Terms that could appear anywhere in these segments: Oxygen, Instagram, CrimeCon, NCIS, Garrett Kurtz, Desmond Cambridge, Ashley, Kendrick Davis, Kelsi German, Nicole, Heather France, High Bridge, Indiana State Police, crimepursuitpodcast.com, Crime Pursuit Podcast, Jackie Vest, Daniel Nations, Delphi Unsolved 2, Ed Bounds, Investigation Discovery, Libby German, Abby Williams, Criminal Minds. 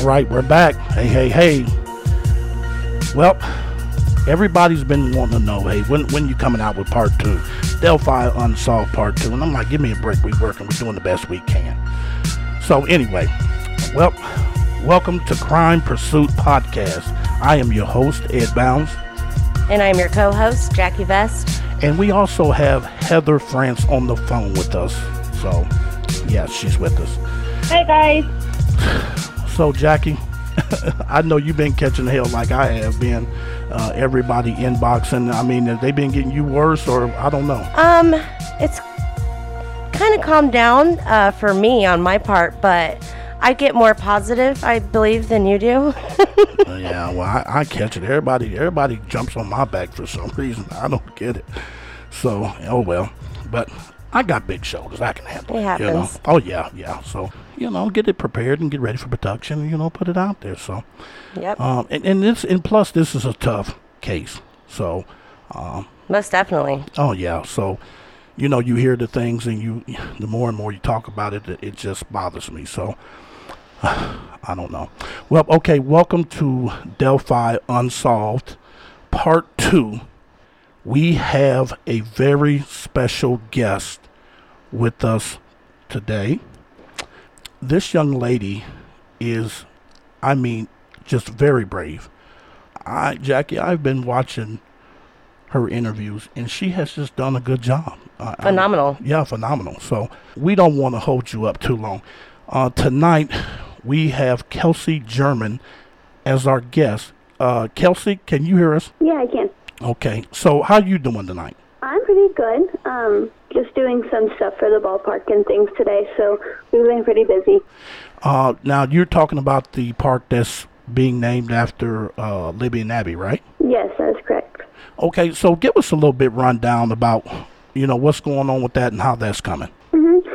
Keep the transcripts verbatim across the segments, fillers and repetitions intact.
All right, we're back. Hey, hey, hey. Well, everybody's been wanting to know, hey, when when you coming out with part two? Delphi Unsolved part two. And I'm like, give me a break. We working. We're doing the best we can. So anyway, well, welcome to Crime Pursuit Podcast. I am your host, Ed Bounds. And I'm your co-host, Jackie Vest. And we also have Heather France on the phone with us. So, yeah, she's with us. Hey, guys. So, Jackie, I know you've been catching hell like I have been. Uh, everybody inboxing. I mean, have they been getting you worse or I don't know? Um, it's kind of calmed down uh, for me on my part, but I get more positive, I believe, than you do. Yeah, well, I, I catch it. Everybody everybody jumps on my back for some reason. I don't get it. So, oh, well. But I got big shoulders. I can handle it. It happens. You know? Oh, yeah, yeah. So, you know, get it prepared and get ready for production and, you know, put it out there. So, yep. Um, and, and, this, and plus, this is a tough case. So. Um, Most definitely. Oh, yeah. So. You know, you hear the things, and you, the more and more you talk about it, it just bothers me. So, I don't know. Well, okay, welcome to Delphi Unsolved, Part two. We have a very special guest with us today. This young lady is, I mean, just very brave. I, Jackie, I've been watching her interviews, and she has just done a good job. Uh, phenomenal. I, yeah, phenomenal. So we don't want to hold you up too long. Uh, tonight, we have Kelsi German as our guest. Uh, Kelsi, can you hear us? Yeah, I can. Okay. So how are you doing tonight? I'm pretty good. Um, just doing some stuff for the ballpark and things today, so we've been pretty busy. Uh, now, you're talking about the park that's being named after uh, Libby and Abby, right? Yes, that's correct. Okay, so give us a little bit rundown about, you know, what's going on with that and how that's coming. Mm-hmm.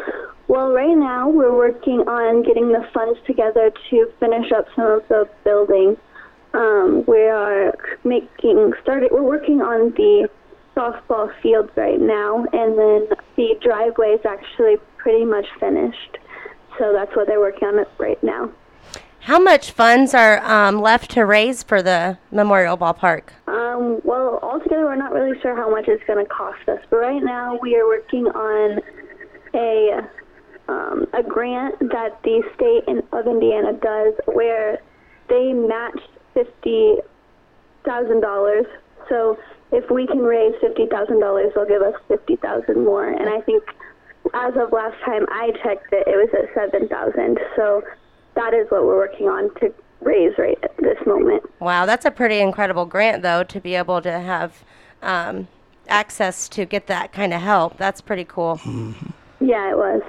Well, right now we're working on getting the funds together to finish up some of the building. Um, we are making started. We're working on the softball fields right now, and then the driveway is actually pretty much finished. So that's what they're working on right now. How much funds are um, left to raise for the Memorial Ballpark? Um, well, altogether, we're not really sure how much it's going to cost us. But right now, we are working on a um, a grant that the state in, of Indiana does, where they match fifty thousand dollars. So if we can raise fifty thousand dollars, they'll give us fifty thousand more. And I think, as of last time I checked it, it was at seven thousand. So that is what we're working on to raise right at this moment. Wow, that's a pretty incredible grant, though, to be able to have um, access to get that kind of help. That's pretty cool. Mm-hmm. Yeah, it was.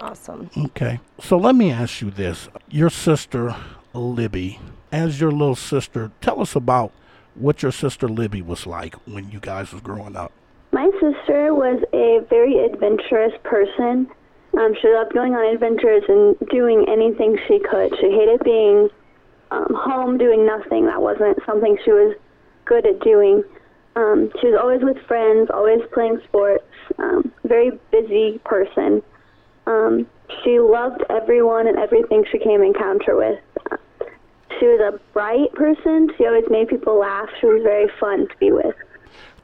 Awesome. Okay. So let me ask you this. Your sister, Libby, as your little sister, tell us about what your sister Libby was like when you guys was growing up. My sister was a very adventurous person. Um, she loved going on adventures and doing anything she could. She hated being um, home doing nothing. That wasn't something she was good at doing. Um, she was always with friends, always playing sports, um, very busy person. Um, she loved everyone and everything she came in encounter with. Uh, she was a bright person. She always made people laugh. She was very fun to be with.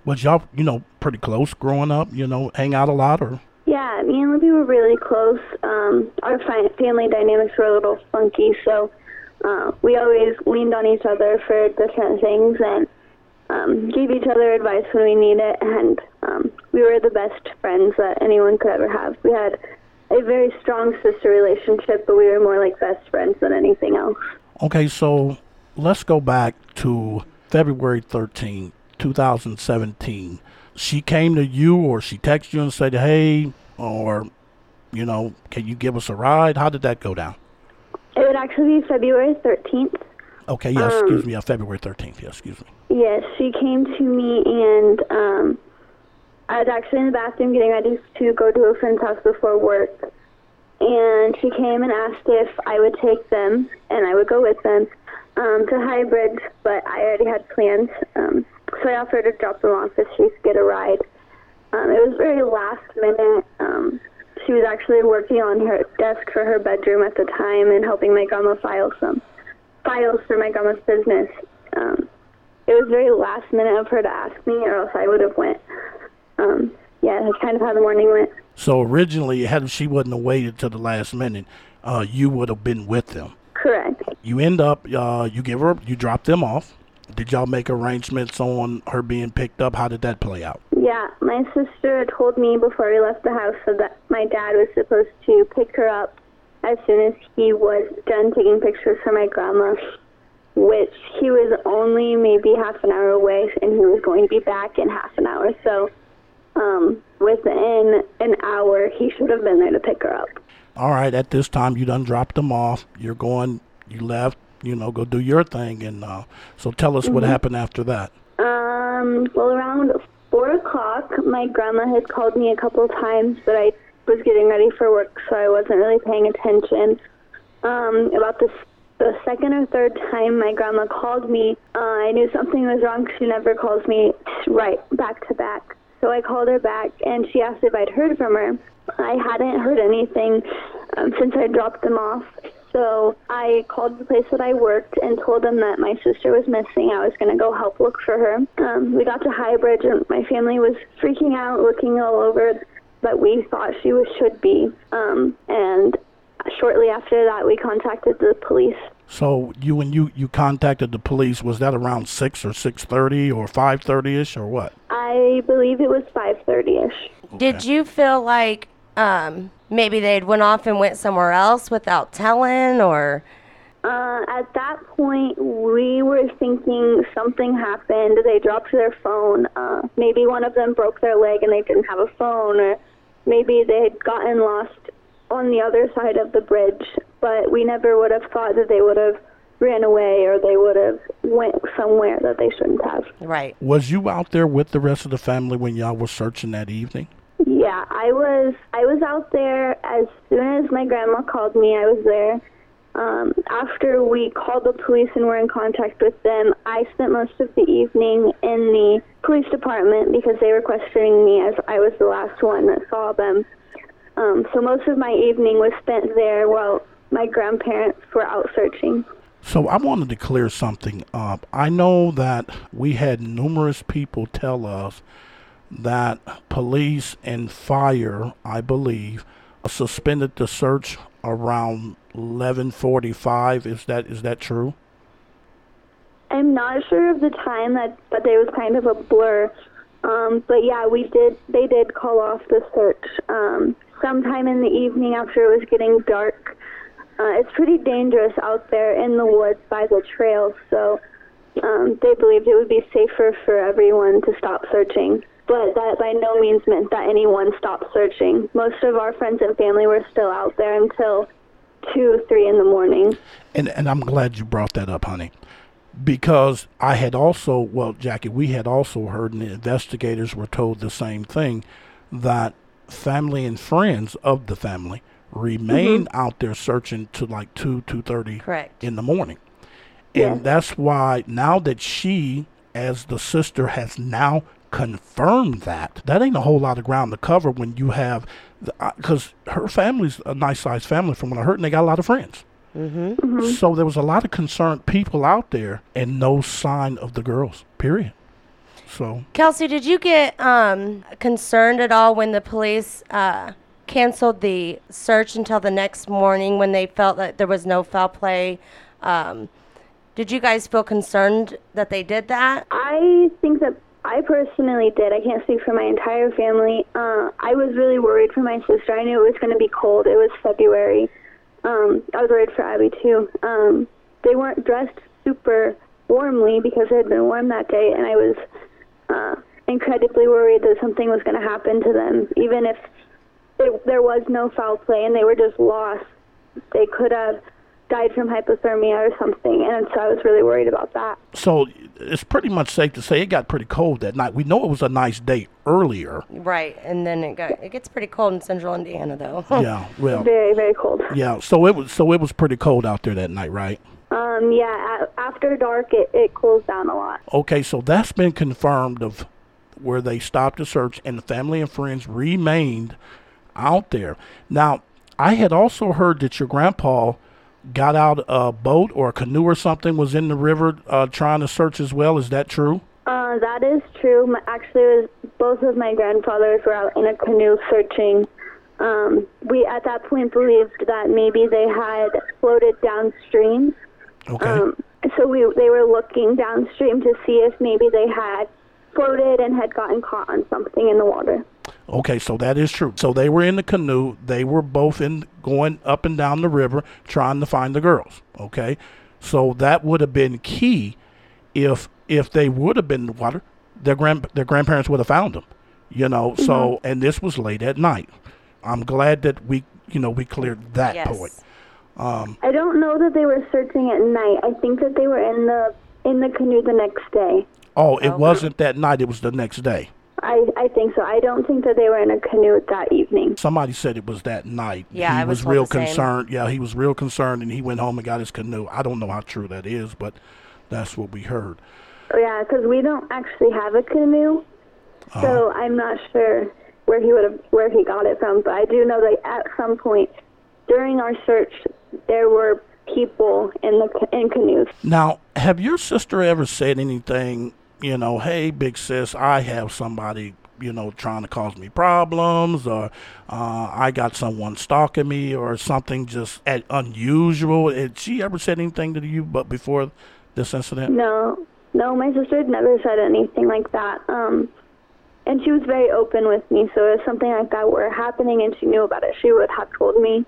Was y'all, you know, pretty close growing up, you know, hang out a lot or? Yeah, me and Libby were really close. Um, our family dynamics were a little funky, so uh, we always leaned on each other for different things and um, gave each other advice when we needed it, and um, we were the best friends that anyone could ever have. We had a very strong sister relationship, but we were more like best friends than anything else. Okay, so let's go back to February thirteenth, twenty seventeen. She came to you or she texted you and said, hey, or, you know, can you give us a ride? How did that go down? It would actually be February thirteenth. Okay, yeah, um, excuse me. Yeah, February thirteenth. Yeah, excuse me. Yes, she came to me and um, I was actually in the bathroom getting ready to go to a friend's house before work. And she came and asked if I would take them and I would go with them um, to High Bridge, but I already had plans. Um, So I offered to drop them off if she could get a ride. Um, it was very last minute. Um, she was actually working on her desk for her bedroom at the time and helping my grandma file some files for my grandma's business. Um, it was very last minute of her to ask me, or else I would have went. Um, yeah, that's kind of how the morning went. So originally, had she wouldn't have waited till the last minute, uh, you would have been with them. Correct. You end up, uh, you give her, you drop them off. Did y'all make arrangements on her being picked up? How did that play out? Yeah, my sister told me before we left the house that my dad was supposed to pick her up as soon as he was done taking pictures for my grandma, which he was only maybe half an hour away, and he was going to be back in half an hour. So um, within an hour, he should have been there to pick her up. All right, at this time, you done dropped them off. You're going, you left. You know, go do your thing. And uh, so tell us mm-hmm. what happened after that. Um, well, around four o'clock, my grandma had called me a couple of times, but I was getting ready for work, so I wasn't really paying attention. Um, about the, the second or third time my grandma called me, uh, I knew something was wrong. She never calls me right back to back. So I called her back, and she asked if I'd heard from her. I hadn't heard anything um, since I dropped them off. So I called the place that I worked and told them that my sister was missing. I was going to go help look for her. Um, we got to High Bridge, and my family was freaking out, looking all over, but we thought she was, should be. Um, and shortly after that, we contacted the police. So you when you, you contacted the police, was that around six or six thirty or five thirty-ish or what? I believe it was five thirty-ish. Okay. Did you feel like... Um, maybe they'd went off and went somewhere else without telling, or? Uh, at that point, we were thinking something happened. They dropped their phone. Uh, maybe one of them broke their leg and they didn't have a phone, or maybe they had gotten lost on the other side of the bridge, but we never would have thought that they would have ran away or they would have went somewhere that they shouldn't have. Right. Was you out there with the rest of the family when y'all were searching that evening? Yeah, I was I was out there as soon as my grandma called me. I was there. Um, after we called the police and were in contact with them, I spent most of the evening in the police department because they were questioning me as I was the last one that saw them. Um, so most of my evening was spent there while my grandparents were out searching. So I wanted to clear something up. I know that we had numerous people tell us that police and fire, I believe, suspended the search around eleven forty-five. Is that is that true? I'm not sure of the time, that, but there was kind of a blur. Um, but yeah, we did. They did call off the search um, sometime in the evening after it was getting dark. Uh, it's pretty dangerous out there in the woods by the trail, so um, they believed it would be safer for everyone to stop searching. But that by no means meant that anyone stopped searching. Most of our friends and family were still out there until two, three in the morning. And and I'm glad you brought that up, honey, because I had also, well, Jackie, we had also heard, and the investigators were told the same thing, that family and friends of the family remained mm-hmm. out there searching to like two, two thirty Correct. In the morning. And yes. That's why now that she, as the sister, has now confirm that that ain't a whole lot of ground to cover when you have, because uh, her family's a nice sized family from what I heard, and they got a lot of friends. Mm-hmm. Mm-hmm. So there was a lot of concerned people out there and no sign of the girls, period. So Kelsi, did you get um concerned at all when the police uh canceled the search until the next morning when they felt that there was no foul play? Um did you guys feel concerned that they did that? I think that I personally did. I can't speak for my entire family. Uh, I was really worried for my sister. I knew it was going to be cold. It was February. Um, I was worried for Abby, too. Um, they weren't dressed super warmly because it had been warm that day, and I was uh, incredibly worried that something was going to happen to them. Even if it, there was no foul play and they were just lost, they could have died from hypothermia or something, and so I was really worried about that. So it's pretty much safe to say it got pretty cold that night. We know it was a nice day earlier. Right, and then it got it gets pretty cold in central Indiana, though. Yeah, well. Very, very cold. Yeah, so it was so it was pretty cold out there that night, right? Um, yeah, after dark, it, it cools down a lot. Okay, so that's been confirmed of where they stopped the search, and the family and friends remained out there. Now, I had also heard that your grandpa got out a boat or a canoe or something, was in the river uh, trying to search as well. Is that true? Uh, that is true. My, actually, it was, both of my grandfathers were out in a canoe searching. Um, we, at that point, believed that maybe they had floated downstream. Okay. Um, so we they were looking downstream to see if maybe they had floated and had gotten caught on something in the water. Okay, so that is true. So they were in the canoe. They were both in going up and down the river trying to find the girls. Okay, so that would have been key if if they would have been in the water. Their grand their grandparents would have found them. You know. Mm-hmm. So and this was late at night. I'm glad that we you know we cleared that yes. point. Um, I don't know that they were searching at night. I think that they were in the in the canoe the next day. Oh, it okay. wasn't that night. It was the next day. I, I think so. I don't think that they were in a canoe that evening. Somebody said it was that night. Yeah, he I was, was real concerned. Same. Yeah, he was real concerned, and he went home and got his canoe. I don't know how true that is, but that's what we heard. Yeah, because we don't actually have a canoe, uh-huh. so I'm not sure where he would have where he got it from. But I do know that at some point during our search, there were people in the in canoes. Now, have your sister ever said anything? You know, hey, big sis, I have somebody, you know, trying to cause me problems, or uh, I got someone stalking me, or something just unusual. Had she ever said anything to you but before this incident? No, no, my sister had never said anything like that. Um, and she was very open with me. So if something like that were happening and she knew about it, she would have told me.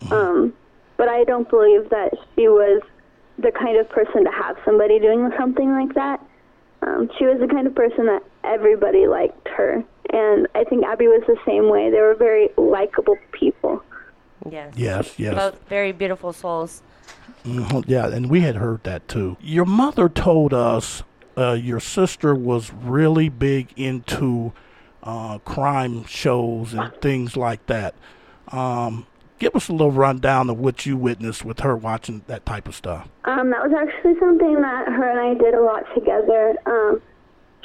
Mm-hmm. Um, but I don't believe that she was the kind of person to have somebody doing something like that. Um, she was the kind of person that everybody liked her. And I think Abby was the same way. They were very likable people. Yes. Yes, yes. Both very beautiful souls. Mm-hmm. Yeah, and we had heard that too. Your mother told us uh, your sister was really big into uh, crime shows and things like that. Um, give us a little rundown of what you witnessed with her watching that type of stuff. Um, that was actually something that her and I did a lot together. Um,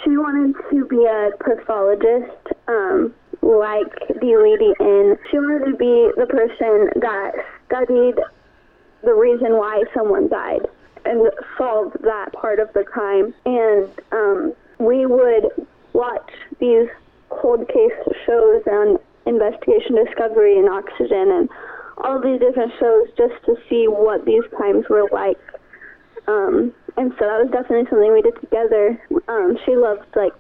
she wanted to be a pathologist, um, like the lady in. She wanted to be the person that studied the reason why someone died and solved that part of the crime. And um, we would watch these cold case shows on Investigation Discovery and Oxygen and all these different shows just to see what these crimes were like. Um, and so that was definitely something we did together. Um, she loved like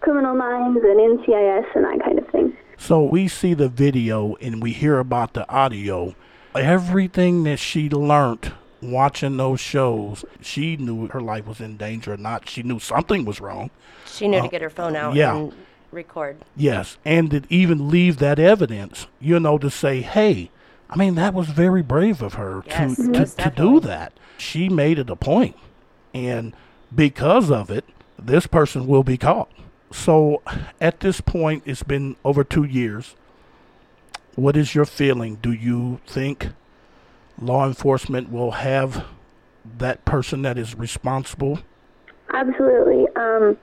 Criminal Minds and N C I S and that kind of thing. So we see the video and we hear about the audio. Everything that she learned watching those shows, she knew her life was in danger or not. She knew something was wrong. She knew uh, to get her phone out. Yeah. And- record. Yes, and to even leave that evidence, you know, to say, hey, I mean, that was very brave of her yes, to, to, to do that. She made it a point, and because of it, this person will be caught. So at this point, it's been over two years. What is your feeling? Do you think law enforcement will have that person that is responsible? Absolutely. Um,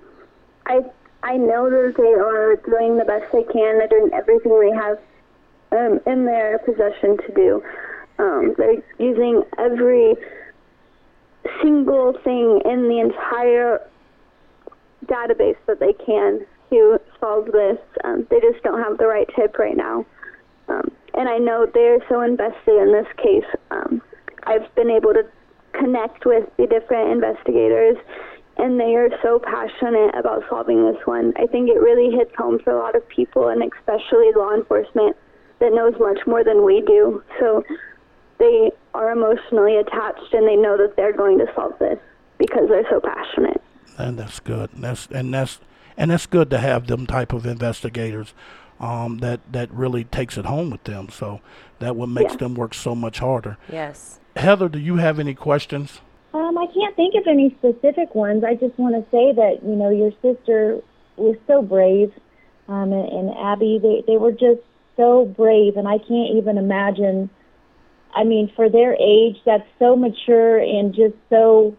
I I know that they are doing the best they can. They're doing everything they have um, in their possession to do. Um, they're using every single thing in the entire database that they can to solve this. Um, they just don't have the right tip right now. Um, and I know they're so invested in this case. Um, I've been able to connect with the different investigators, and they are so passionate about solving this one. I think it really hits home for a lot of people, and especially law enforcement that knows much more than we do. So they are emotionally attached, and they know that they're going to solve this because they're so passionate. And that's good. And that's and that's and that's good to have them type of investigators um, that that really takes it home with them. So that what makes yeah. them work so much harder. Yes. Heather, do you have any questions? Um, I can't think of any specific ones. I just want to say that, you know, your sister was so brave, um, and, and Abby, they, they were just so brave, and I can't even imagine, I mean, for their age, that's so mature and just so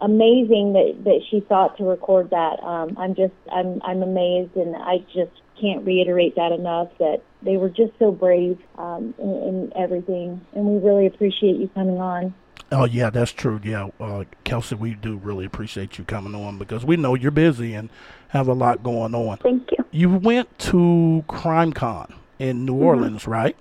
amazing that, that she thought to record that. Um, I'm just, I'm I'm amazed, and I just can't reiterate that enough, that they were just so brave um, in, in everything. And we really appreciate you coming on. Oh, yeah, that's true. Yeah, uh, Kelsi, we do really appreciate you coming on because we know you're busy and have a lot going on. Thank you. You went to CrimeCon in New mm-hmm. Orleans, right?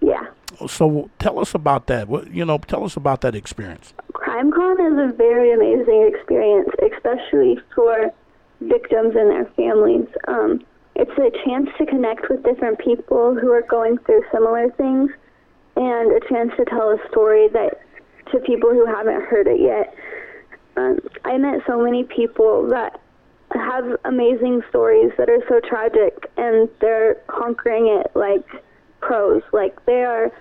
Yeah. So tell us about that. What, you know, tell us about that experience. CrimeCon is a very amazing experience, especially for victims and their families. Um, it's a chance to connect with different people who are going through similar things and a chance to tell a story that to people who haven't heard it yet. Um, I met so many people that have amazing stories that are so tragic, and they're conquering it like pros. Like, they are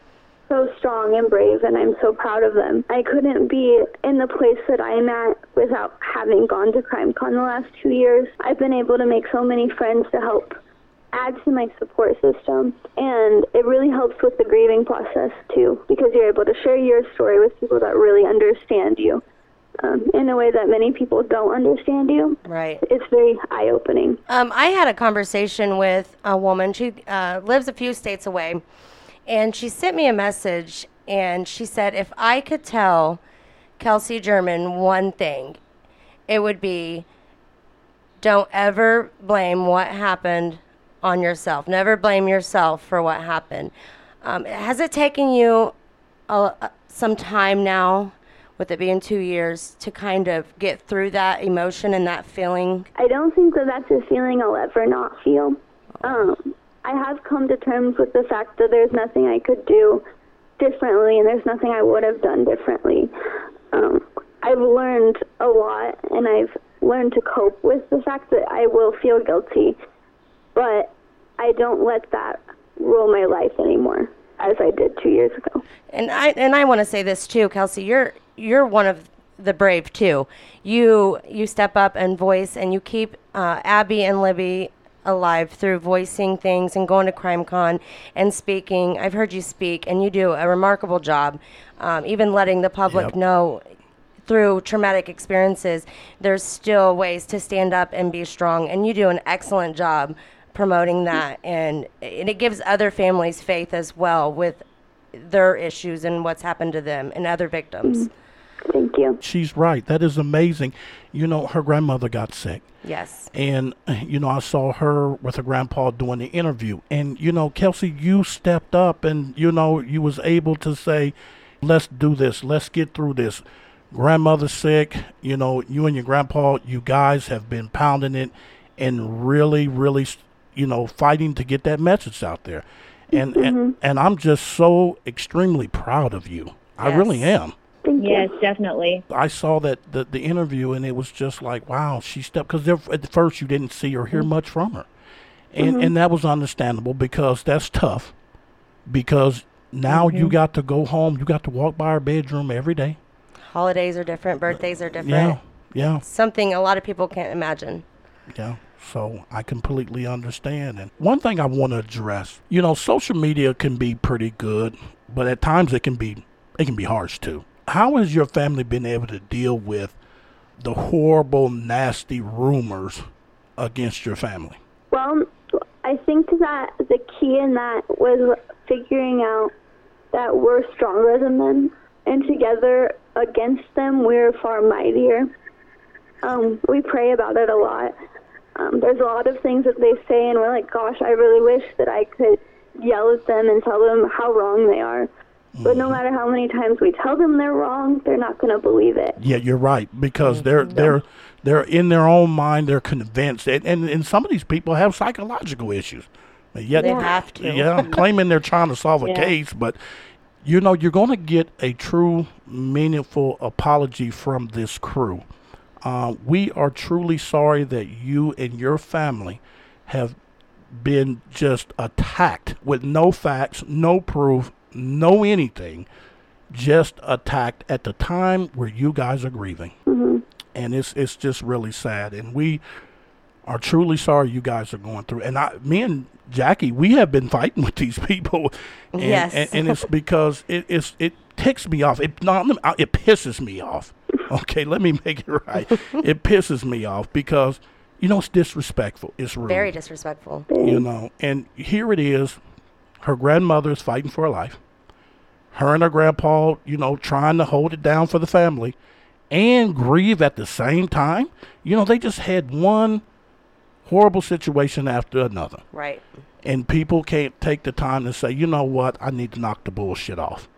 so strong and brave, and I'm so proud of them. I couldn't be in the place that I'm at without having gone to CrimeCon the last two years. I've been able to make so many friends to help add to my support system, and it really helps with the grieving process too, because you're able to share your story with people that really understand you um, in a way that many people don't understand you. Right. It's very eye-opening. Um, I had a conversation with a woman. She uh, lives a few states away, and she sent me a message, and she said, if I could tell Kelsi German one thing, it would be, don't ever blame what happened on yourself. Never blame yourself for what happened. Um, has it taken you uh, some time now, with it being two years, to kind of get through that emotion and that feeling? I don't think that that's a feeling I'll ever not feel. Um, I have come to terms with the fact that there's nothing I could do differently, and there's nothing I would have done differently. Um, I've learned a lot, and I've learned to cope with the fact that I will feel guilty. But I don't let that rule my life anymore, as I did two years ago. And I and I want to say this too, Kelsi. You're you're one of the brave too. You you step up and voice, and you keep uh, Abby and Libby alive through voicing things and going to CrimeCon and speaking. I've heard you speak, and you do a remarkable job. Um, even letting the public yep. know. Through traumatic experiences, there's still ways to stand up and be strong, and you do an excellent job promoting that, and, and it gives other families faith as well with their issues and what's happened to them and other victims. Mm-hmm. Thank you. She's right. That is amazing. You know, her grandmother got sick. Yes. And, you know, I saw her with her grandpa doing the interview, and, you know, Kelsi, you stepped up, and, you know, you was able to say, let's do this. Let's get through this. Grandmother's sick, you know, you and your grandpa, you guys have been pounding it and really, really, you know, fighting to get that message out there. And mm-hmm. and, and I'm just so extremely proud of you. Yes. I really am. Yes, definitely. I saw that the, the interview, and it was just like, wow, she stepped, because at first you didn't see or hear mm-hmm. much from her. And, mm-hmm. and that was understandable because that's tough, because now mm-hmm. you got to go home. You got to walk by her bedroom every day. Holidays are different. Birthdays are different. Yeah, yeah. Something a lot of people can't imagine. Yeah, so I completely understand. And one thing I want to address, you know, social media can be pretty good, but at times it can be it can be harsh too. How has your family been able to deal with the horrible, nasty rumors against your family? Well, I think that the key in that was figuring out that we're stronger than them, and together against them, we're far mightier. Um, we pray about it a lot. Um, there's a lot of things that they say, and we're like, gosh, I really wish that I could yell at them and tell them how wrong they are. Mm-hmm. But no matter how many times we tell them they're wrong, they're not going to believe it. Yeah, you're right, because mm-hmm. they're they're they're in their own mind, they're convinced. And, and, and some of these people have psychological issues. Yet, they have to. Yeah, claiming they're trying to solve a yeah. case, but... You know, you're going to get a true, meaningful apology from this crew. Uh, we are truly sorry that you and your family have been just attacked with no facts, no proof, no anything. Just attacked at the time where you guys are grieving. Mm-hmm. And it's it's just really sad. And we are truly sorry you guys are going through. And I, me and Jackie, we have been fighting with these people. And, yes. and, and it's because it it's, it ticks me off. It not, it pisses me off. Okay, let me make it right. It pisses me off because, you know, it's disrespectful. It's rude. Very disrespectful. You know, and here it is. Her grandmother's fighting for her life. Her and her grandpa, you know, trying to hold it down for the family and grieve at the same time. You know, they just had one horrible situation after another. Right. And people can't take the time to say, you know what, I need to knock the bullshit off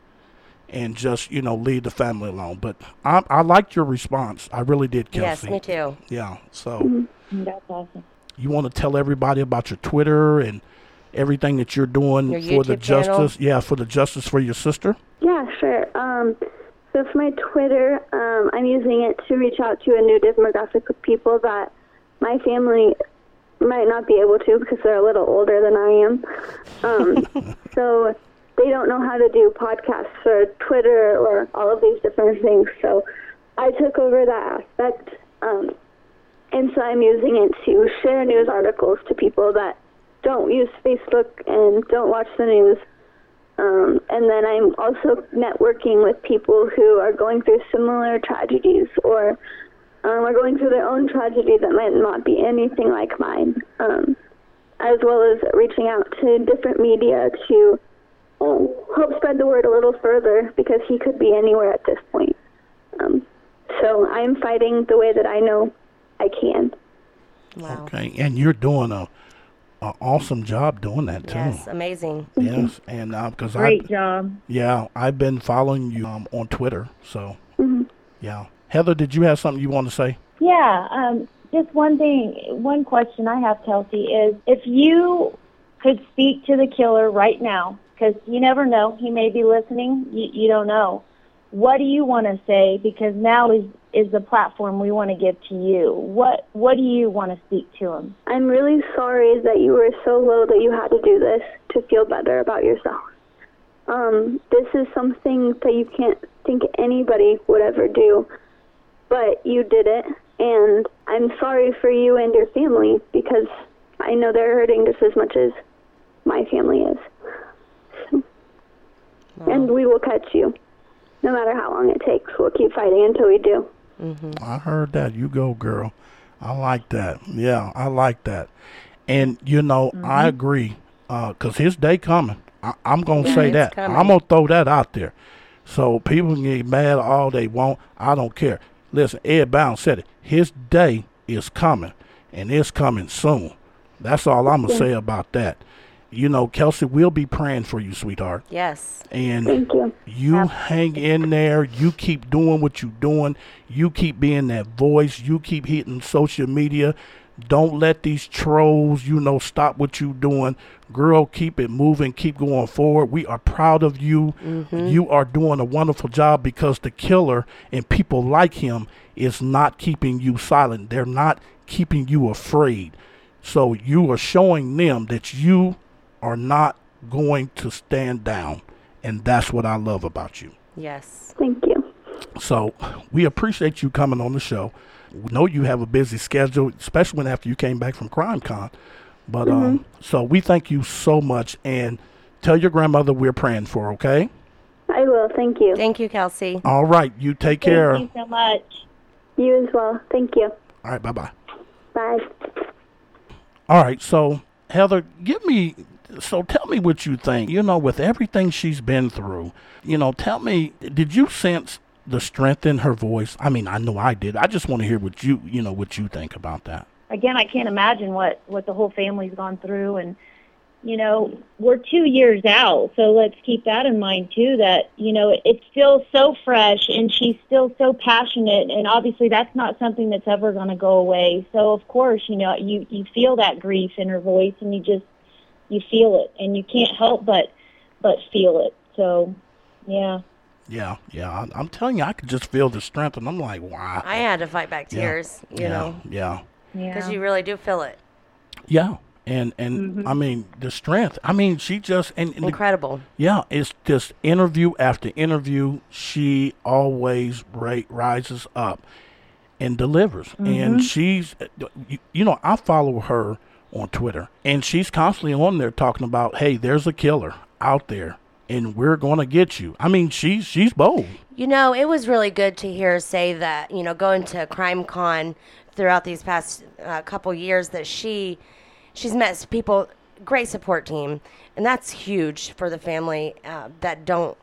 and just, you know, leave the family alone. But I, I liked your response. I really did, Kelsi. Yes, me too. Yeah. So mm-hmm. That's awesome. You want to tell everybody about your Twitter and everything that you're doing your for YouTube the justice. Channel. Yeah, for the justice for your sister. Yeah, sure. Um, so for my Twitter, um, I'm using it to reach out to a new demographic of people that my family might not be able to because they're a little older than I am. Um, so they don't know how to do podcasts or Twitter or all of these different things. So I took over that aspect. Um, and so I'm using it to share news articles to people that don't use Facebook and don't watch the news. Um, and then I'm also networking with people who are going through similar tragedies or um, are going through their own tragedy that might not be anything like mine, um, as well as reaching out to different media to um, help spread the word a little further because he could be anywhere at this point. Um, so I'm fighting the way that I know I can. Wow. Okay, and you're doing a An awesome job doing that too. Yes, amazing. Yes, and because uh, great I've, job. Yeah, I've been following you um, on Twitter. So, mm-hmm. yeah, Heather, did you have something you want to say? Yeah, um, just one thing, one question I have, Kelsi, is if you could speak to the killer right now, because you never know, he may be listening. You, you don't know. What do you want to say? Because now is is the platform we want to give to you. What what do you want to speak to him? I'm really sorry that you were so low that you had to do this to feel better about yourself. Um, this is something that you can't think anybody would ever do, but you did it, and I'm sorry for you and your family because I know they're hurting just as much as my family is. So, wow. And we will catch you. No matter how long it takes, we'll keep fighting until we do. Mm-hmm. I heard that. You go, girl. I like that. Yeah, I like that. And, you know, mm-hmm. I agree because uh, his day coming. I- I'm going to yeah, say that. Coming. I'm going to throw that out there. So people can get mad all they want. I don't care. Listen, Ed Bounds said it. His day is coming, and it's coming soon. That's all I'm going to yeah. say about that. You know, Kelsi, we'll be praying for you, sweetheart. Yes. And thank you. You Absolutely. Hang in there. You keep doing what you're doing. You keep being that voice. You keep hitting social media. Don't let these trolls, you know, stop what you're doing. Girl, keep it moving. Keep going forward. We are proud of you. Mm-hmm. You are doing a wonderful job because the killer and people like him is not keeping you silent. They're not keeping you afraid. So you are showing them that you are not going to stand down, and that's what I love about you. Yes. Thank you. So we appreciate you coming on the show. We know you have a busy schedule, especially when after you came back from CrimeCon. But mm-hmm. um, so we thank you so much, and tell your grandmother we're praying for, okay? I will. Thank you. Thank you, Kelsi. All right. You take thank care. Thank you so much. You as well. Thank you. All right. Bye-bye. Bye. All right. So, Heather, give me... So tell me what you think, you know, with everything she's been through, you know, tell me, did you sense the strength in her voice? I mean, I know I did. I just want to hear what you, you know, what you think about that. Again, I can't imagine what, what the whole family's gone through. And, you know, we're two years out. So let's keep that in mind, too, that, you know, it's still so fresh and she's still so passionate. And obviously that's not something that's ever going to go away. So, of course, you know, you, you feel that grief in her voice and you just. You feel it, and you can't help but but feel it. So, yeah. Yeah, yeah. I'm telling you, I could just feel the strength, and I'm like, wow. I had to fight back tears, yeah. you yeah. know. Yeah. Because yeah. you really do feel it. Yeah, and, and mm-hmm. I mean, the strength. I mean, she just... and, and incredible. The, yeah, it's just interview after interview, she always ra- rises up and delivers. Mm-hmm. And she's, you, you know, I follow her on Twitter, and she's constantly on there talking about, hey, there's a killer out there and we're going to get you. I mean, she's, she's bold. You know, it was really good to hear her say that, you know, going to CrimeCon throughout these past uh, couple years, that she she's met people, great support team. And that's huge for the family uh, that don't,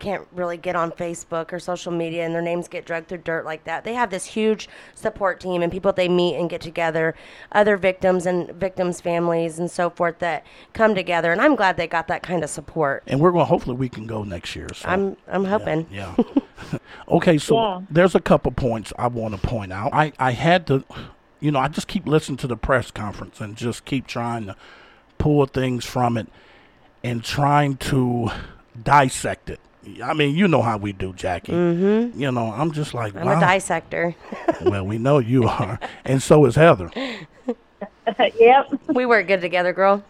can't really get on Facebook or social media and their names get dragged through dirt like that. They have this huge support team and people they meet and get together, other victims and victims' families and so forth that come together. And I'm glad they got that kind of support. And we're going to, hopefully we can go next year. So. I'm I'm hoping. Yeah. yeah. Okay, so yeah. There's a couple points I want to point out. I, I had to, you know, I just keep listening to the press conference and just keep trying to pull things from it and trying to dissect it. I mean, you know how we do, Jackie. Mm-hmm. You know, I'm just like, I'm wow. a dissector. Well, we know you are. And so is Heather. Yep. We work good together, girl.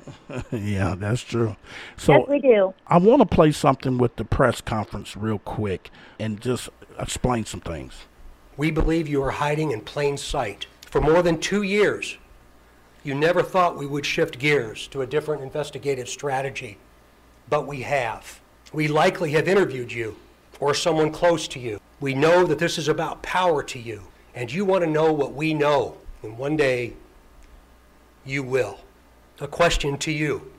Yeah, that's true. So yes, we do. I want to play something with the press conference real quick and just explain some things. We believe you are hiding in plain sight. For more than two years, you never thought we would shift gears to a different investigative strategy, but we have. We likely have interviewed you or someone close to you. We know that this is about power to you, and you want to know what we know, and one day you will. A question to you.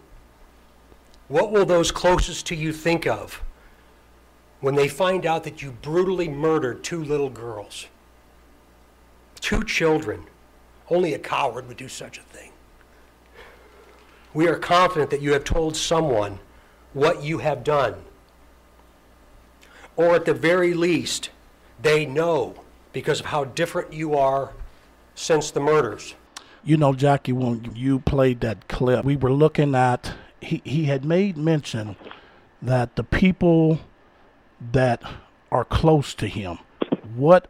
What will those closest to you think of when they find out that you brutally murdered two little girls? Two children. Only a coward would do such a thing. We are confident that you have told someone what you have done. Or at the very least, they know because of how different you are since the murders. You know, Jackie, when you played that clip, we were looking at, he, he had made mention that the people that are close to him, what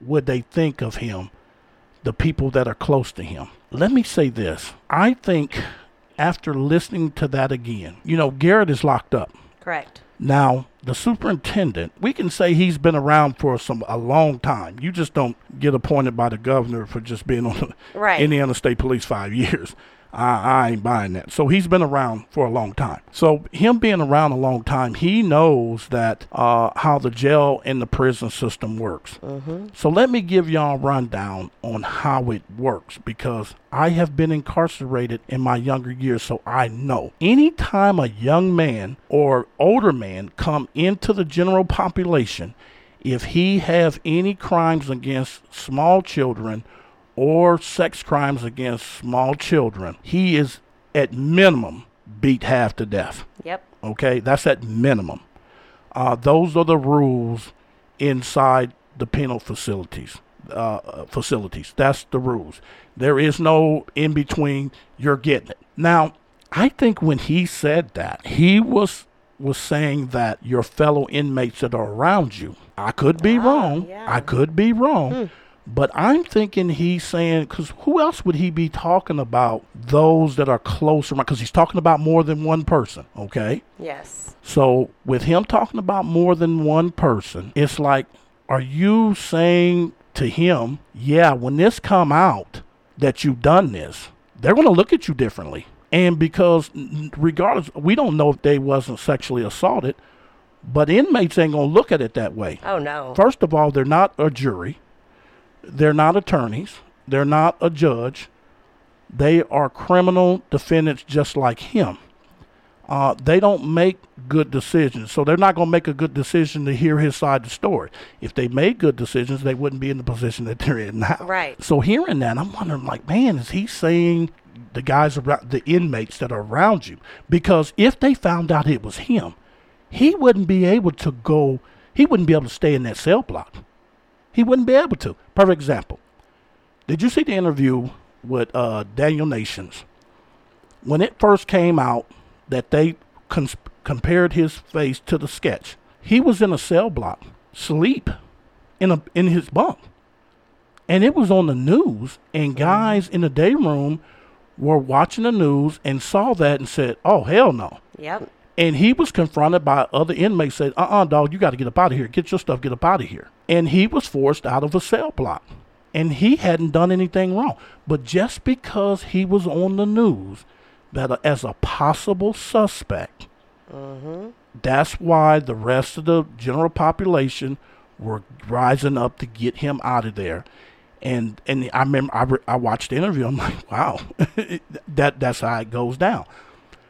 would they think of him, the people that are close to him? Let me say this. I think after listening to that again, you know, Garrett is locked up. Correct. Now, the superintendent, we can say he's been around for some a long time. You just don't get appointed by the governor for just being on the right. Indiana State Police five years. I, I ain't buying that. So he's been around for a long time. So him being around a long time, he knows that uh, how the jail and the prison system works. Mm-hmm. So let me give y'all a rundown on how it works, because I have been incarcerated in my younger years, so I know. Anytime a young man or older man come into the general population, if he have any crimes against small children or sex crimes against small children, he is at minimum beat half to death. Yep. Okay, that's at minimum. Uh, those are the rules inside the penal facilities. Uh, facilities. That's the rules. There is no in between. You're getting it. Now, I think when he said that, he was was saying that your fellow inmates that are around you. I could be ah, wrong. Yeah. I could be wrong. Hmm. But I'm thinking he's saying, because who else would he be talking about? Those that are closer, because he's talking about more than one person, okay? Yes. So with him talking about more than one person, it's like, are you saying to him, yeah, when this come out that you've done this, they're going to look at you differently. And because regardless, we don't know if they wasn't sexually assaulted, but inmates ain't going to look at it that way. Oh, no. First of all, they're not a jury. They're not attorneys. They're not a judge. They are criminal defendants just like him. Uh, they don't make good decisions. So they're not going to make a good decision to hear his side of the story. If they made good decisions, they wouldn't be in the position that they're in now. Right. So hearing that, I'm wondering, like, man, is he saying the guys around, the inmates that are around you? Because if they found out it was him, he wouldn't be able to go, he wouldn't be able to stay in that cell block. He wouldn't be able to. Perfect example. Did you see the interview with uh, Daniel Nations? When it first came out that they cons- compared his face to the sketch, he was in a cell block, sleep in a in his bunk. And it was on the news, and guys in the day room were watching the news and saw that and said, oh, hell no. Yep. And he was confronted by other inmates, said, uh-uh, dog, you got to get up out of here. Get your stuff, get up out of here. And he was forced out of a cell block. And he hadn't done anything wrong. But just because he was on the news that uh, as a possible suspect, mm-hmm. That's why the rest of the general population were rising up to get him out of there. And and I remember I, re, I watched the interview. I'm like, wow, that that's how it goes down.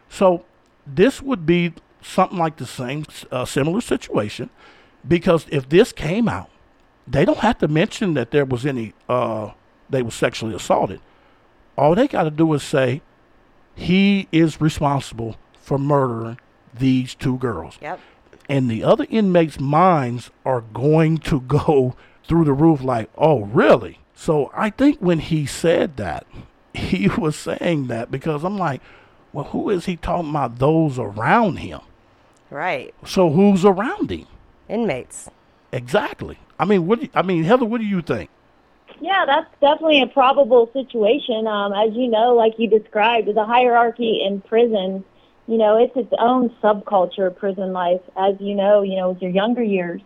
So this would be something like the same uh, similar situation, because if this came out, they don't have to mention that there was any uh, they were sexually assaulted. All they got to do is say he is responsible for murdering these two girls. Yep. And the other inmates' minds are going to go through the roof like, oh, really? So I think when he said that, he was saying that because I'm like, well, who is he talking about? Those around him. Right. So who's around him? Inmates. Exactly. I mean, what do you, I mean, Heather, what do you think? Yeah, that's definitely a probable situation. Um, as you know, like you described, the hierarchy in prison, you know, it's its own subculture, prison life. As you know, you know, with your younger years,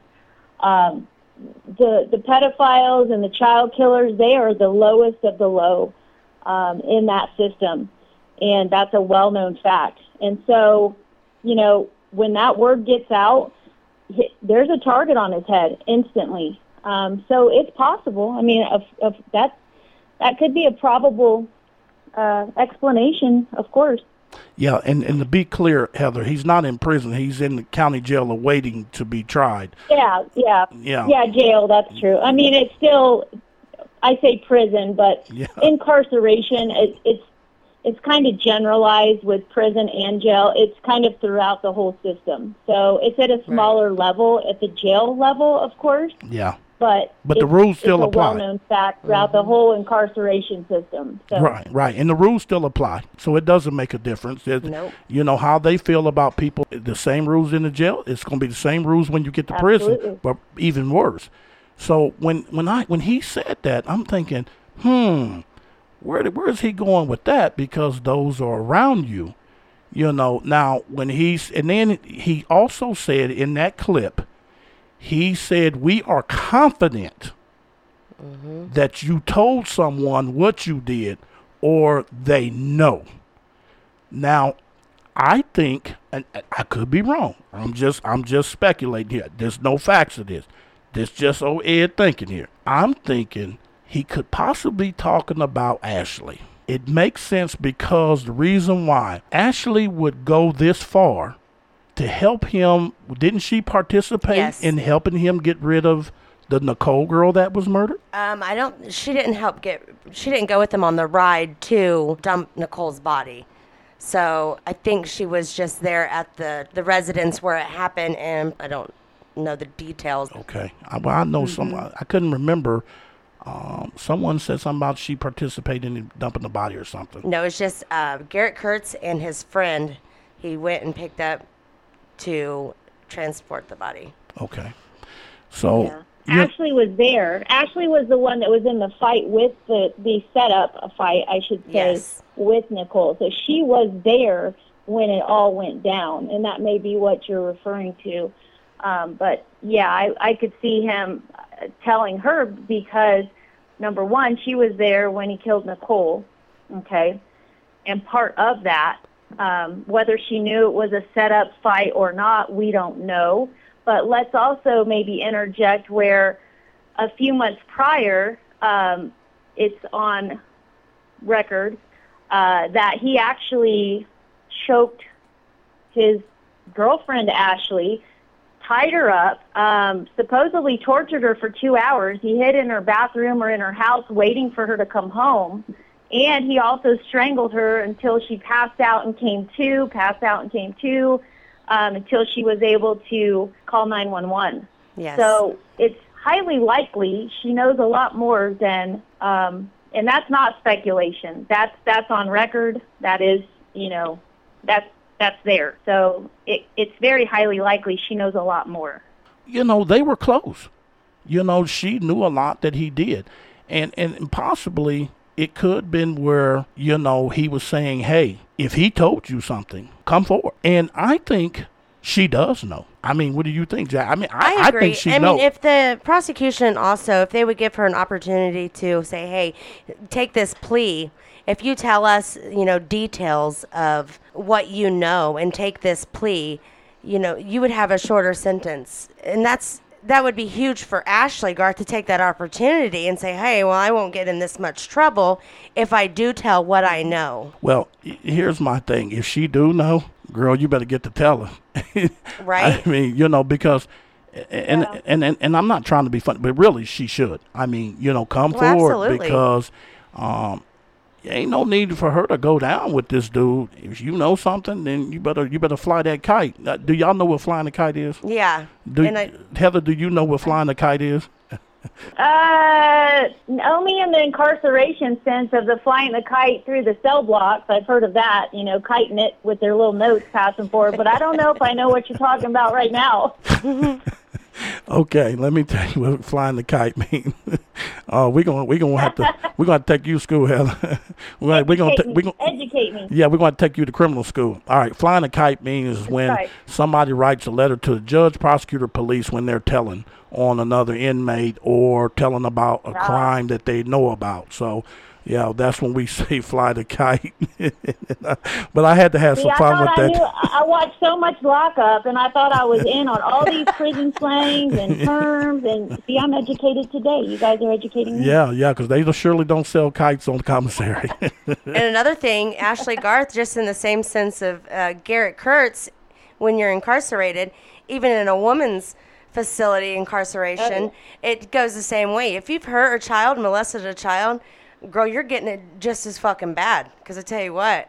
um, the the pedophiles and the child killers, they are the lowest of the low um, in that system. And that's a well-known fact. And so, you know, when that word gets out, there's a target on his head instantly. Um, so it's possible. I mean, of, of that that could be a probable uh, explanation, of course. Yeah, and, and to be clear, Heather, he's not in prison. He's in the county jail awaiting to be tried. Yeah, yeah. Yeah, yeah jail, that's true. I mean, it's still, I say prison, but yeah. Incarceration, it, it's, It's kind of generalized with prison and jail. It's kind of throughout the whole system. So it's at a smaller right. level, at the jail level, of course. Yeah. But, but the rules still it's apply. It's a well-known fact throughout mm-hmm. the whole incarceration system. So. Right, right. And the rules still apply. So it doesn't make a difference. Nope. You know, how they feel about people, the same rules in the jail, it's going to be the same rules when you get to Absolutely. prison, but even worse. So when, when, I, when he said that, I'm thinking, hmm. Where where is he going with that? Because those are around you, you know. Now when he's and then he also said in that clip, he said we are confident mm-hmm. that you told someone what you did, or they know. Now, I think, and I could be wrong. I'm just I'm just speculating here. There's no facts of this. This just old Ed thinking here. I'm thinking. He could possibly be talking about Ashley. It makes sense because the reason why Ashley would go this far to help him, didn't she participate yes. in helping him get rid of the Nicole girl that was murdered? Um, I don't. She didn't help get. She didn't go with him on the ride to dump Nicole's body. So I think she was just there at the the residence where it happened, and I don't know the details. Okay, I, well I know mm-hmm. some. I, I couldn't remember. Um, someone said something about she participated in dumping the body or something. No, it's just uh, Garrett Kurtz and his friend. He went and picked up to transport the body. Okay. So yeah. Yeah. Ashley was there. Ashley was the one that was in the fight with the, the setup, a fight, I should say, yes. with Nicole. So she was there when it all went down, and that may be what you're referring to. Um, but, yeah, I, I could see him telling her because, number one, she was there when he killed Nicole, okay? And part of that, um, whether she knew it was a set-up fight or not, we don't know. But let's also maybe interject where a few months prior, um, it's on record uh, that he actually choked his girlfriend, Ashley, tied her up, um, supposedly tortured her for two hours. He hid in her bathroom or in her house waiting for her to come home. And he also strangled her until she passed out and came to, passed out and came to, um, until she was able to call nine one one. Yes. So it's highly likely she knows a lot more than, um, and that's not speculation. That's that's on record. That is, you know, that's, That's there. So it, it's very highly likely she knows a lot more. You know, they were close. You know, she knew a lot that he did. And, and possibly it could have been where, you know, he was saying, hey, if he told you something, come forward. And I think she does know. I mean, what do you think, Jack? I mean, I, I, agree. I think she knows. I know. mean, if the prosecution also, if they would give her an opportunity to say, hey, take this plea. If you tell us, you know, details of what you know and take this plea, you know, you would have a shorter sentence. And that's that would be huge for Ashley Garth to take that opportunity and say, hey, well, I won't get in this much trouble if I do tell what I know. Well, here's my thing. If she do know, girl, you better get to tell her. Right. I mean, you know, because and, yeah. and, and, and I'm not trying to be funny, but really she should. I mean, you know, come well, forward absolutely. because um, ain't no need for her to go down with this dude. If you know something, then you better you better fly that kite. Uh, do y'all know what flying a kite is? Yeah. Do and I, Heather, do you know what flying a kite is? uh, only in the incarceration sense of the flying the kite through the cell blocks. I've heard of that, you know, kiting it with their little notes passing forward. But I don't know if I know what you're talking about right now. Okay, let me tell you what flying the kite means. Uh, we're gonna we're gonna have to we're gonna take you to school, Heather. we're educate gonna ta- we're gonna educate me. Yeah, we're gonna take you to criminal school. All right, flying the kite means That's when right. somebody writes a letter to the judge, prosecutor, police when they're telling on another inmate or telling about a wow. crime that they know about. So. Yeah, that's when we say fly the kite. But I had to have See, some I fun with I that. Knew, I watched so much Lockup, and I thought I was in on all these prison slangs and terms. And see, I'm educated today. You guys are educating me. Yeah, yeah, because they surely don't sell kites on the commissary. And another thing, Ashley Garth, just in the same sense of uh, Garrett Kurtz, when you're incarcerated, even in a woman's facility incarceration, okay. it goes the same way. If you've hurt a child, molested a child, girl, you're getting it just as fucking bad. Because I tell you what,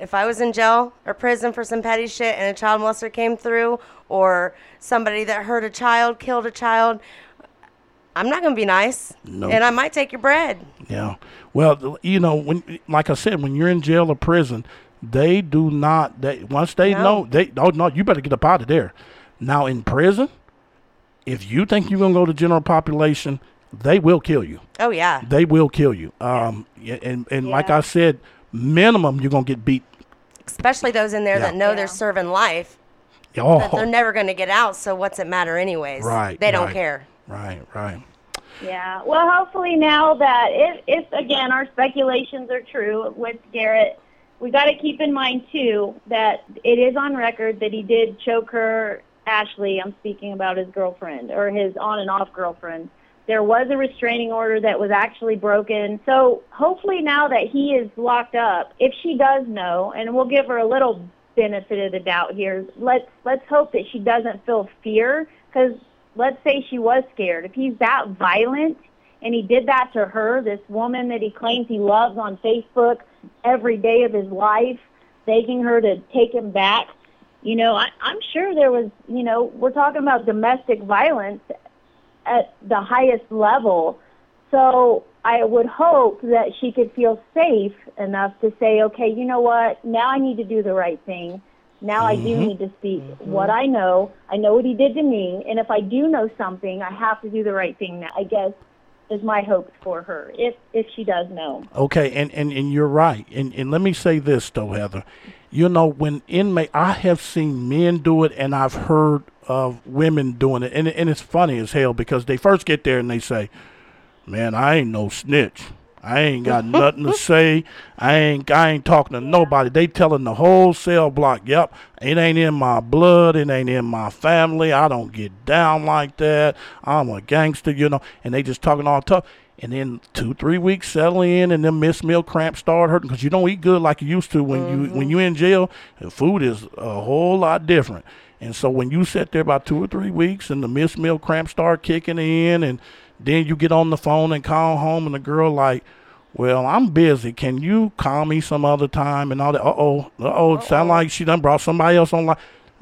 if I was in jail or prison for some petty shit and a child molester came through or somebody that hurt a child, killed a child, I'm not going to be nice. Nope. And I might take your bread. Yeah. Well, you know, when, like I said, when you're in jail or prison, they do not, they once they no. know, they oh no, you better get up out of there. Now, in prison, if you think you're going to go to general population, they will kill you. Oh, yeah. They will kill you. Um, and and yeah. like I said, minimum you're going to get beat. Especially those in there yeah. that know yeah. they're serving life. Oh. That they're never going to get out, so what's it matter anyways? Right. They don't right. care. Right, right. Yeah. Well, hopefully now that if, if, again, our speculations are true with Garrett, we got to keep in mind, too, that it is on record that he did choke her, Ashley, I'm speaking about his girlfriend, or his on and off girlfriend. There was a restraining order that was actually broken. So hopefully now that he is locked up, if she does know, and we'll give her a little benefit of the doubt here, let's let's hope that she doesn't feel fear, because let's say she was scared. If he's that violent and he did that to her, this woman that he claims he loves on Facebook every day of his life, begging her to take him back, you know, I, I'm sure there was, you know, we're talking about domestic violence at the highest level. So I would hope that she could feel safe enough to say, okay, you know what, now I need to do the right thing. Now mm-hmm. I do need to speak mm-hmm. what I know. I know what he did to me, and if I do know something, I have to do the right thing now, I guess, is my hope for her, if if she does know. Okay, and, and, and you're right. And, and let me say this, though, Heather. You know, when inmate, I have seen men do it, and I've heard of women doing it. And and it's funny as hell because they first get there and they say, man, I ain't no snitch. I ain't got nothing to say. I ain't I ain't talking to nobody. They telling the whole cell block, yep, it ain't in my blood. It ain't in my family. I don't get down like that. I'm a gangster, you know. And they just talking all tough. And then two, three weeks settling in, and them missed meal cramps start hurting because you don't eat good like you used to when mm-hmm. you when you in jail. The food is a whole lot different. And so when you sit there about two or three weeks and the missed meal cramps start kicking in, and then you get on the phone and call home, and the girl like, well, I'm busy. Can you call me some other time? And all that. Uh-oh. Uh-oh. It sound like she done brought somebody else online.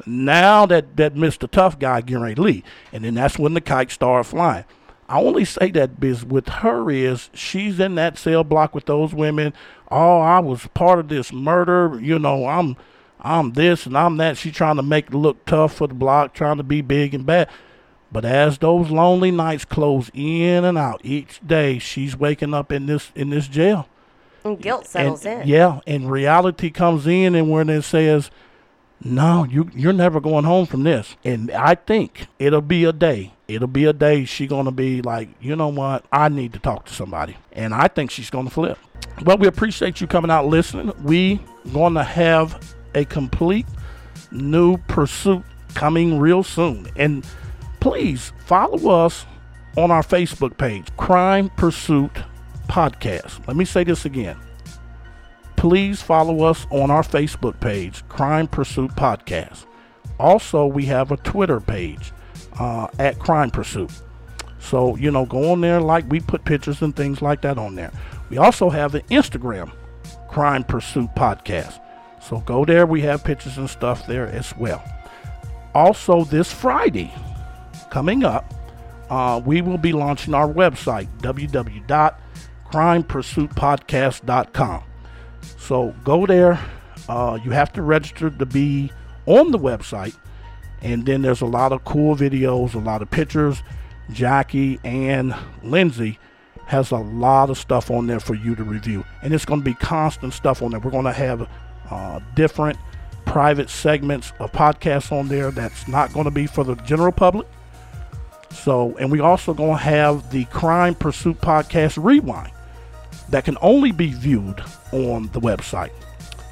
Now that, that Mister Tough Guy getting ready to leave. And then that's when the kites start flying. I only say that biz with her is she's in that cell block with those women. Oh, I was part of this murder. You know, I'm I'm this and I'm that. She's trying to make it look tough for the block, trying to be big and bad. But as those lonely nights close in and out each day, she's waking up in this in this jail. And guilt settles and, in. Yeah, and reality comes in, and when it says, no, you, you're never going home from this. And I think it'll be a day. It'll be a day she's going to be like, you know what? I need to talk to somebody. And I think she's going to flip. Well, we appreciate you coming out listening. We going to have a complete new Pursuit coming real soon. And please follow us on our Facebook page, Crime Pursuit Podcast. Let me say this again. Please follow us on our Facebook page, Crime Pursuit Podcast. Also, we have a Twitter page uh, at Crime Pursuit. So, you know, go on there, like, we put pictures and things like that on there. We also have an Instagram, Crime Pursuit Podcast. So go there. We have pictures and stuff there as well. Also, this Friday coming up, uh, we will be launching our website, w w w dot crime pursuit podcast dot com. So go there. Uh, you have to register to be on the website. And then there's a lot of cool videos, a lot of pictures. Jackie and Lindsay has a lot of stuff on there for you to review. And it's going to be constant stuff on there. We're going to have uh, different private segments of podcasts on there that's not going to be for the general public. So, and we also going to have the Crime Pursuit Podcast Rewind that can only be viewed on the website.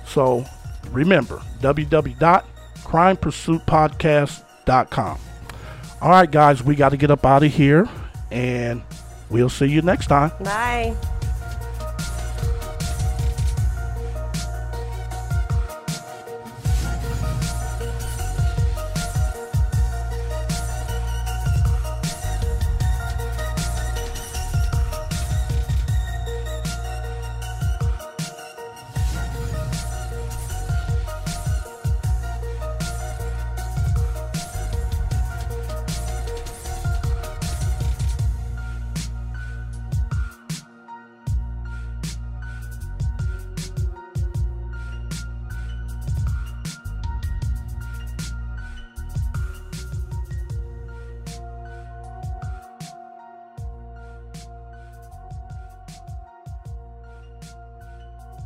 So remember, w w w dot crime pursuit podcast dot com. All right, guys, we got to get up out of here, and we'll see you next time. Bye.